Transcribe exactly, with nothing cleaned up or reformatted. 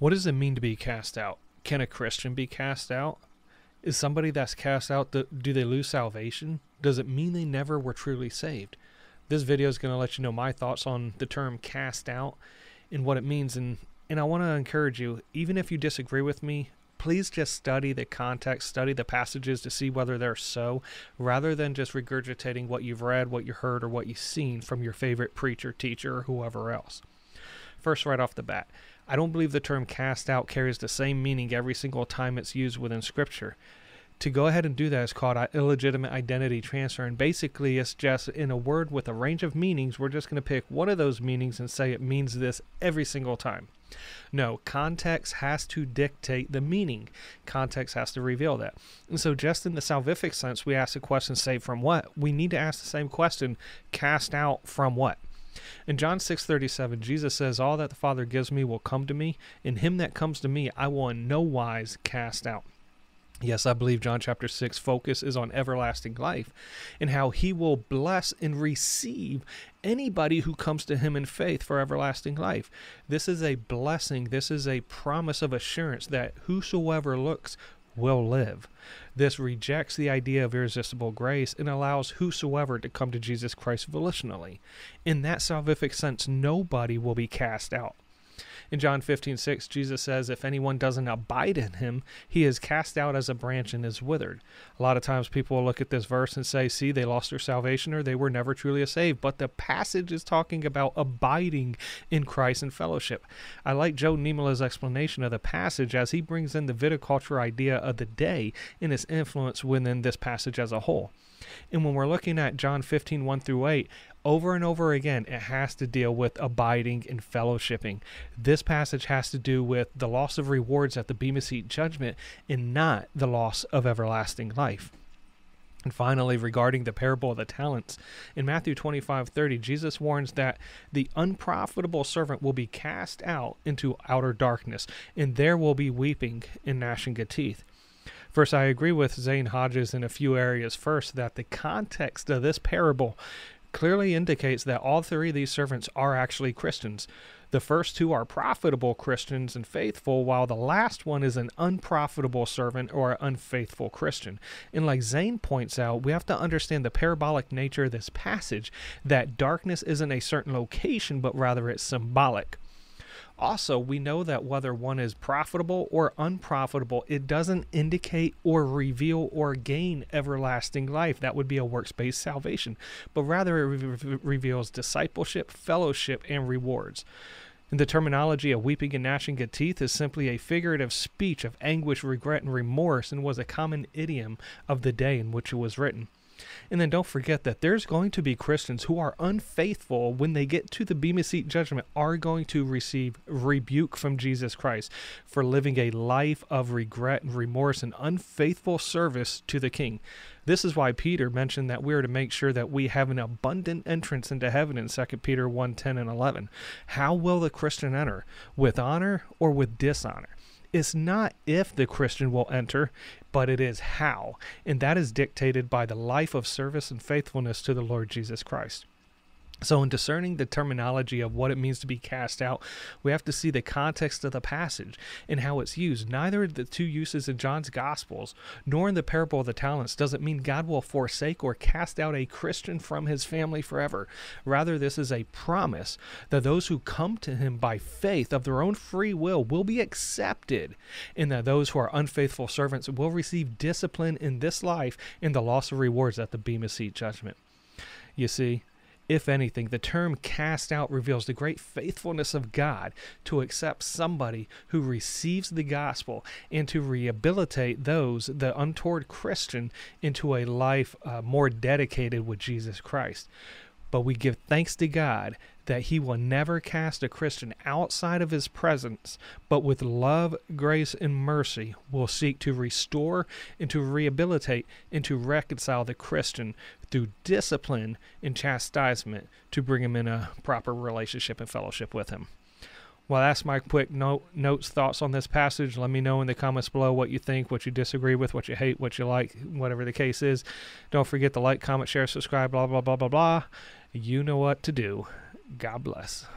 What does it mean to be cast out? Can a Christian be cast out? Is somebody that's cast out, do they lose salvation? Does it mean they never were truly saved? This video is going to let you know my thoughts on the term cast out and what it means. And, and I want to encourage you, even if you disagree with me, please just study the context, study the passages to see whether they're so, rather than just regurgitating what you've read, what you heard, or what you've seen from your favorite preacher, teacher, or whoever else. First, right off the bat, I don't believe the term cast out carries the same meaning every single time it's used within Scripture. To go ahead and do that is called illegitimate identity transfer, and basically it's just, in a word with a range of meanings, we're just going to pick one of those meanings and say it means this every single time. No, context has to dictate the meaning. Context has to reveal that. And so just in the salvific sense, we ask the question, saved from what? We need to ask the same question, cast out from what? In John six thirty-seven, Jesus says, all that the Father gives me will come to me, and him that comes to me I will in no wise cast out. Yes, I believe John chapter six focus is on everlasting life and how he will bless and receive anybody who comes to him in faith for everlasting life. This is a blessing. This is a promise of assurance that whosoever looks will live. This rejects the idea of irresistible grace and allows whosoever to come to Jesus Christ volitionally. In that salvific sense, nobody will be cast out. In John fifteen six, Jesus says, if anyone doesn't abide in him, he is cast out as a branch and is withered. A lot of times people will look at this verse and say, see, they lost their salvation or they were never truly saved. But the passage is talking about abiding in Christ and fellowship. I like Joe Nimala's explanation of the passage as he brings in the viticulture idea of the day and its influence within this passage as a whole. And when we're looking at John fifteen one through eight, over and over again, it has to deal with abiding and fellowshipping. This passage has to do with the loss of rewards at the Bema Seat Judgment and not the loss of everlasting life. And finally, regarding the parable of the talents, in Matthew twenty-five thirty, Jesus warns that the unprofitable servant will be cast out into outer darkness, and there will be weeping and gnashing of teeth. First, I agree with Zane Hodges in a few areas. First, that the context of this parable clearly indicates that all three of these servants are actually Christians. The first two are profitable Christians and faithful, while the last one is an unprofitable servant or an unfaithful Christian. And like Zane points out, we have to understand the parabolic nature of this passage, that darkness isn't a certain location, but rather it's symbolic. Also, we know that whether one is profitable or unprofitable, it doesn't indicate or reveal or gain everlasting life. That would be a works-based salvation, but rather it re- reveals discipleship, fellowship, and rewards. And the terminology of weeping and gnashing of teeth is simply a figurative speech of anguish, regret, and remorse, and was a common idiom of the day in which it was written. And then don't forget that there's going to be Christians who are unfaithful when they get to the Bema Seat Judgment are going to receive rebuke from Jesus Christ for living a life of regret and remorse and unfaithful service to the King. This is why Peter mentioned that we are to make sure that we have an abundant entrance into heaven in Second Peter one ten and eleven. How will the Christian enter? With honor or with dishonor? It's not if the Christian will enter, but it is how, and that is dictated by the life of service and faithfulness to the Lord Jesus Christ. So in discerning the terminology of what it means to be cast out, we have to see the context of the passage and how it's used. Neither of the two uses in John's Gospels, nor in the parable of the talents, does it mean God will forsake or cast out a Christian from his family forever. Rather, this is a promise that those who come to him by faith of their own free will will be accepted, and that those who are unfaithful servants will receive discipline in this life and the loss of rewards at the Bema Seat Judgment. You see, if anything, the term cast out reveals the great faithfulness of God to accept somebody who receives the gospel and to rehabilitate those, the untoward Christian, into a life uh, more dedicated with Jesus Christ. But we give thanks to God that he will never cast a Christian outside of his presence, but with love, grace, and mercy will seek to restore and to rehabilitate and to reconcile the Christian through discipline and chastisement to bring him in a proper relationship and fellowship with him. Well, that's my quick note, notes, thoughts on this passage. Let me know in the comments below what you think, what you disagree with, what you hate, what you like, whatever the case is. Don't forget to like, comment, share, subscribe, blah, blah, blah, blah, blah. You know what to do. God bless.